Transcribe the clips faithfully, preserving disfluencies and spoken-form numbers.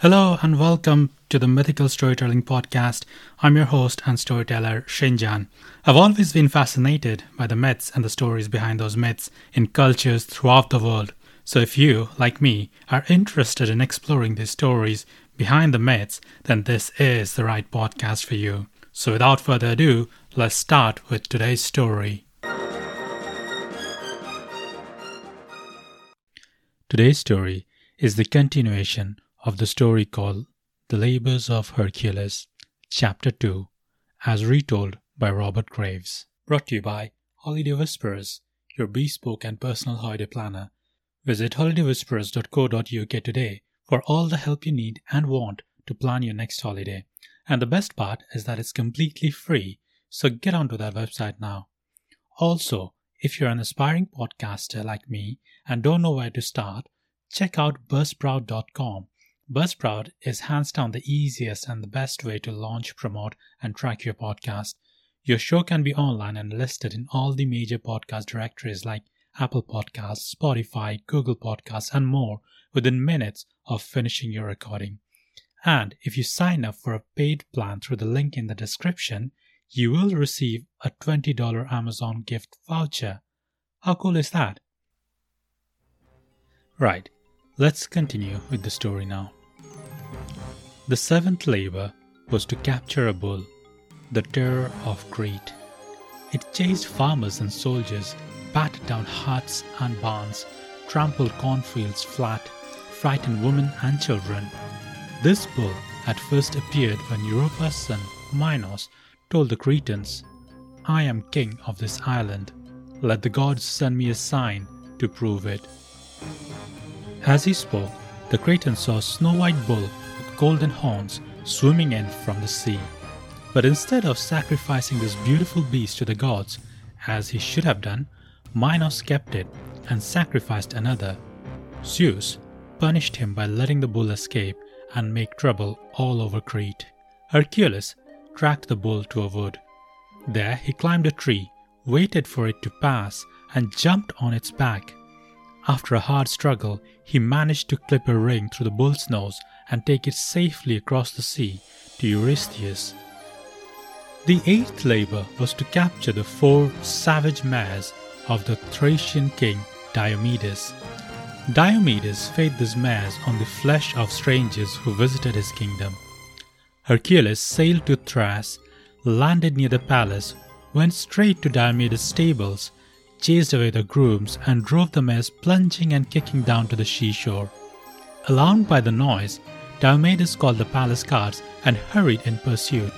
Hello and welcome to the Mythical Storytelling Podcast. I'm your host and storyteller, Shinjan. I've always been fascinated by the myths and the stories behind those myths in cultures throughout the world. So if you, like me, are interested in exploring these stories behind the myths, then this is the right podcast for you. So without further ado, let's start with today's story. Today's story is the continuation of the story called The Labors of Hercules, Chapter two, as retold by Robert Graves. Brought to you by Holiday Whisperers, your bespoke and personal holiday planner. Visit holiday whisperers dot co dot u k today for all the help you need and want to plan your next holiday. And the best part is that it's completely free, so get onto that website now. Also, if you're an aspiring podcaster like me and don't know where to start, check out buzzsprout dot com. Buzzsprout is hands down the easiest and the best way to launch, promote, and track your podcast. Your show can be online and listed in all the major podcast directories like Apple Podcasts, Spotify, Google Podcasts, and more within minutes of finishing your recording. And if you sign up for a paid plan through the link in the description, you will receive a twenty dollars Amazon gift voucher. How cool is that? Right, let's continue with the story now. The seventh labor was to capture a bull, the terror of Crete. It chased farmers and soldiers, battered down huts and barns, trampled cornfields flat, frightened women and children. This bull had first appeared when Europa's son Minos told the Cretans, "I am king of this island. Let the gods send me a sign to prove it." As he spoke, the Cretans saw a snow-white bull with golden horns swimming in from the sea. But instead of sacrificing this beautiful beast to the gods, as he should have done, Minos kept it and sacrificed another. Zeus punished him by letting the bull escape and make trouble all over Crete. Hercules tracked the bull to a wood. There he climbed a tree, waited for it to pass, and jumped on its back. After a hard struggle, he managed to clip a ring through the bull's nose and take it safely across the sea to Eurystheus. The eighth labor was to capture the four savage mares of the Thracian king Diomedes. Diomedes fed these mares on the flesh of strangers who visited his kingdom. Hercules sailed to Thrace, landed near the palace, went straight to Diomedes' stables, chased away the grooms and drove the mares plunging and kicking down to the seashore. Alarmed by the noise, Diomedes called the palace guards and hurried in pursuit.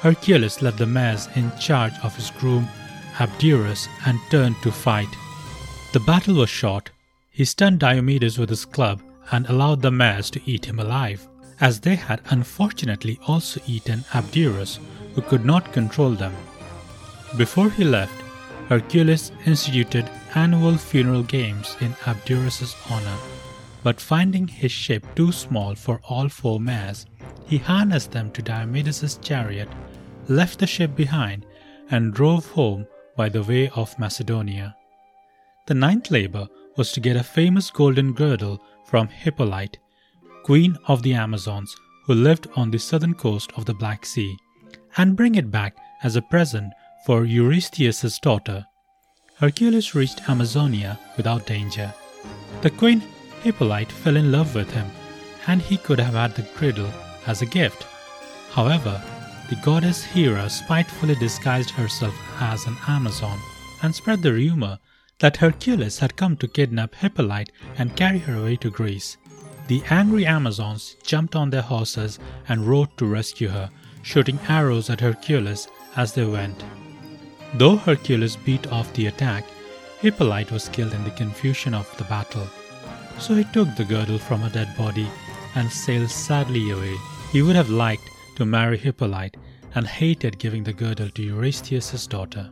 Hercules left the mares in charge of his groom Abderus and turned to fight. The battle was short. He stunned Diomedes with his club and allowed the mares to eat him alive, as they had unfortunately also eaten Abderus, who could not control them. Before he left, Hercules instituted annual funeral games in Abderus' honor, but finding his ship too small for all four mares, he harnessed them to Diomedes' chariot, left the ship behind, and drove home by the way of Macedonia. The ninth labor was to get a famous golden girdle from Hippolyte, queen of the Amazons, who lived on the southern coast of the Black Sea, and bring it back as a present for Eurystheus' daughter. Hercules reached Amazonia without danger. The queen Hippolyte fell in love with him, and he could have had the girdle as a gift. However, the goddess Hera spitefully disguised herself as an Amazon and spread the rumor that Hercules had come to kidnap Hippolyte and carry her away to Greece. The angry Amazons jumped on their horses and rode to rescue her, shooting arrows at Hercules as they went. Though Hercules beat off the attack, Hippolyte was killed in the confusion of the battle. So he took the girdle from her dead body and sailed sadly away. He would have liked to marry Hippolyte and hated giving the girdle to Eurystheus' daughter.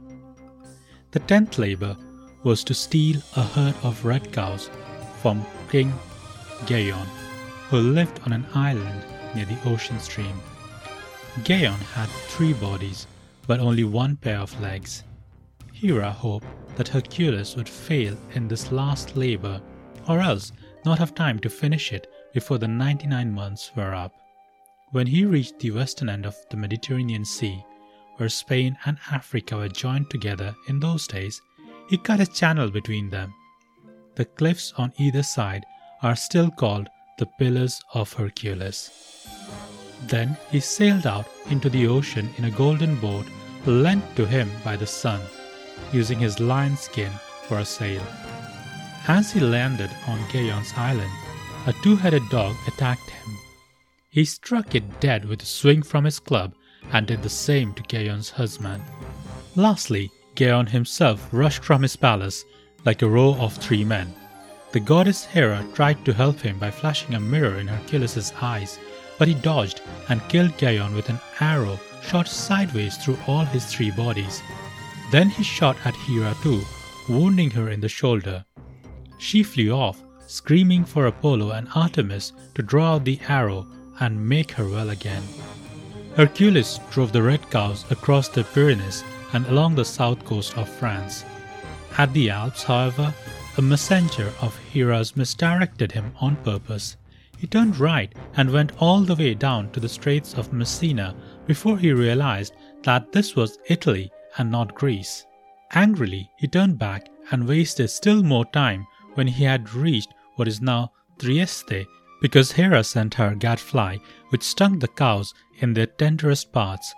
The tenth labor was to steal a herd of red cows from King Geryon, who lived on an island near the ocean stream. Geryon had three bodies, but only one pair of legs. Hera hoped that Hercules would fail in this last labor, or else not have time to finish it before the ninety-nine months were up. When he reached the western end of the Mediterranean Sea, where Spain and Africa were joined together in those days, he cut a channel between them. The cliffs on either side are still called the Pillars of Hercules. Then he sailed out into the ocean in a golden boat lent to him by the sun, using his lion skin for a sail. As he landed on Geryon Island, a two-headed dog attacked him. He struck it dead with a swing from his club and did the same to Geryon husband. Lastly, Geryon himself rushed from his palace like a row of three men. The goddess Hera tried to help him by flashing a mirror in Hercules' eyes, but he dodged and killed Geryon with an arrow shot sideways through all his three bodies. Then he shot at Hera too, wounding her in the shoulder. She flew off, screaming for Apollo and Artemis to draw out the arrow and make her well again. Hercules drove the red cows across the Pyrenees and along the south coast of France. At the Alps, however, a messenger of Hera's misdirected him on purpose. He turned right and went all the way down to the Straits of Messina before he realized that this was Italy and not Greece. Angrily, he turned back and wasted still more time when he had reached what is now Trieste, because Hera sent her gadfly, which stung the cows in their tenderest parts.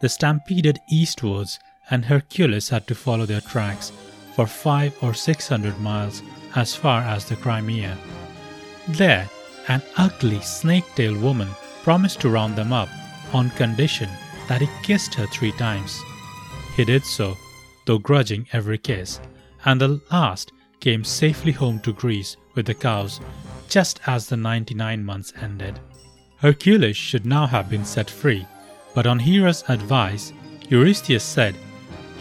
They stampeded eastwards, and Hercules had to follow their tracks for five or six hundred miles as far as the Crimea. There, an ugly snake-tailed woman promised to round them up on condition that he kissed her three times. He did so, though grudging every kiss, and the last came safely home to Greece with the cows just as the ninety-nine months ended. Hercules should now have been set free, but on Hera's advice, Eurystheus said,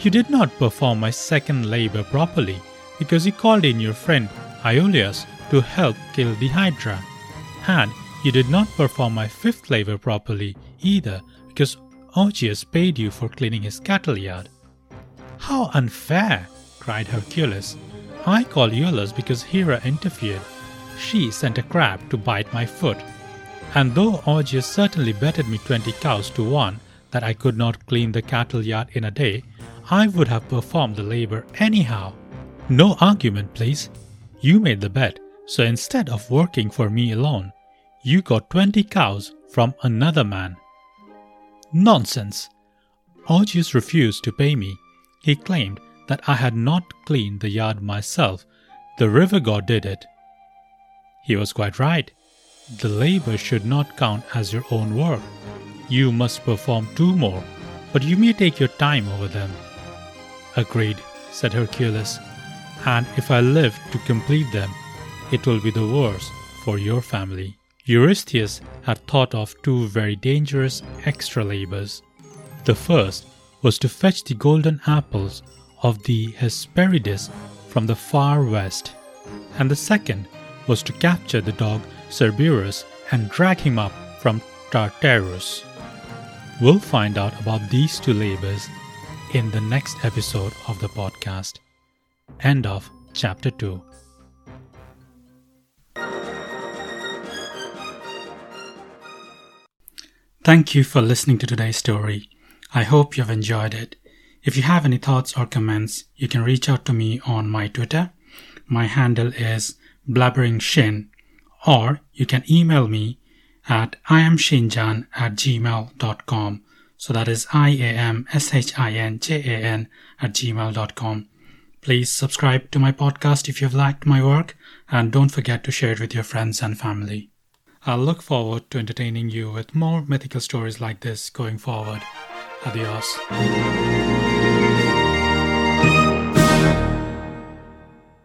"You did not perform my second labor properly because you called in your friend Iolaus to help kill the Hydra. And you did not perform my fifth labor properly either because Augeas paid you for cleaning his cattle yard." "How unfair!" cried Hercules. "I called Iolaus because Hera interfered. She sent a crab to bite my foot. And though Augeas certainly betted me twenty cows to one that I could not clean the cattle yard in a day, I would have performed the labor anyhow." "No argument, please. You made the bet, so instead of working for me alone, you got twenty cows from another man." "Nonsense! Augeas refused to pay me. He claimed that I had not cleaned the yard myself. The river god did it." "He was quite right. The labor should not count as your own work. You must perform two more, but you may take your time over them." "Agreed," said Hercules, "and if I live to complete them, it will be the worse for your family." Eurystheus had thought of two very dangerous extra labors. The first was to fetch the golden apples of the Hesperides from the far west, and the second was to capture the dog Cerberus and drag him up from Tartarus. We'll find out about these two labors in the next episode of the podcast. End of chapter two. Thank you for listening to today's story. I hope you've enjoyed it. If you have any thoughts or comments, you can reach out to me on my Twitter. My handle is blabberingshin, or you can email me at iamshinjan at gmail dot com. So that is I A M S H I N J A N at gmail dot com. Please subscribe to my podcast if you've liked my work, and don't forget to share it with your friends and family. I'll look forward to entertaining you with more mythical stories like this going forward. Adios.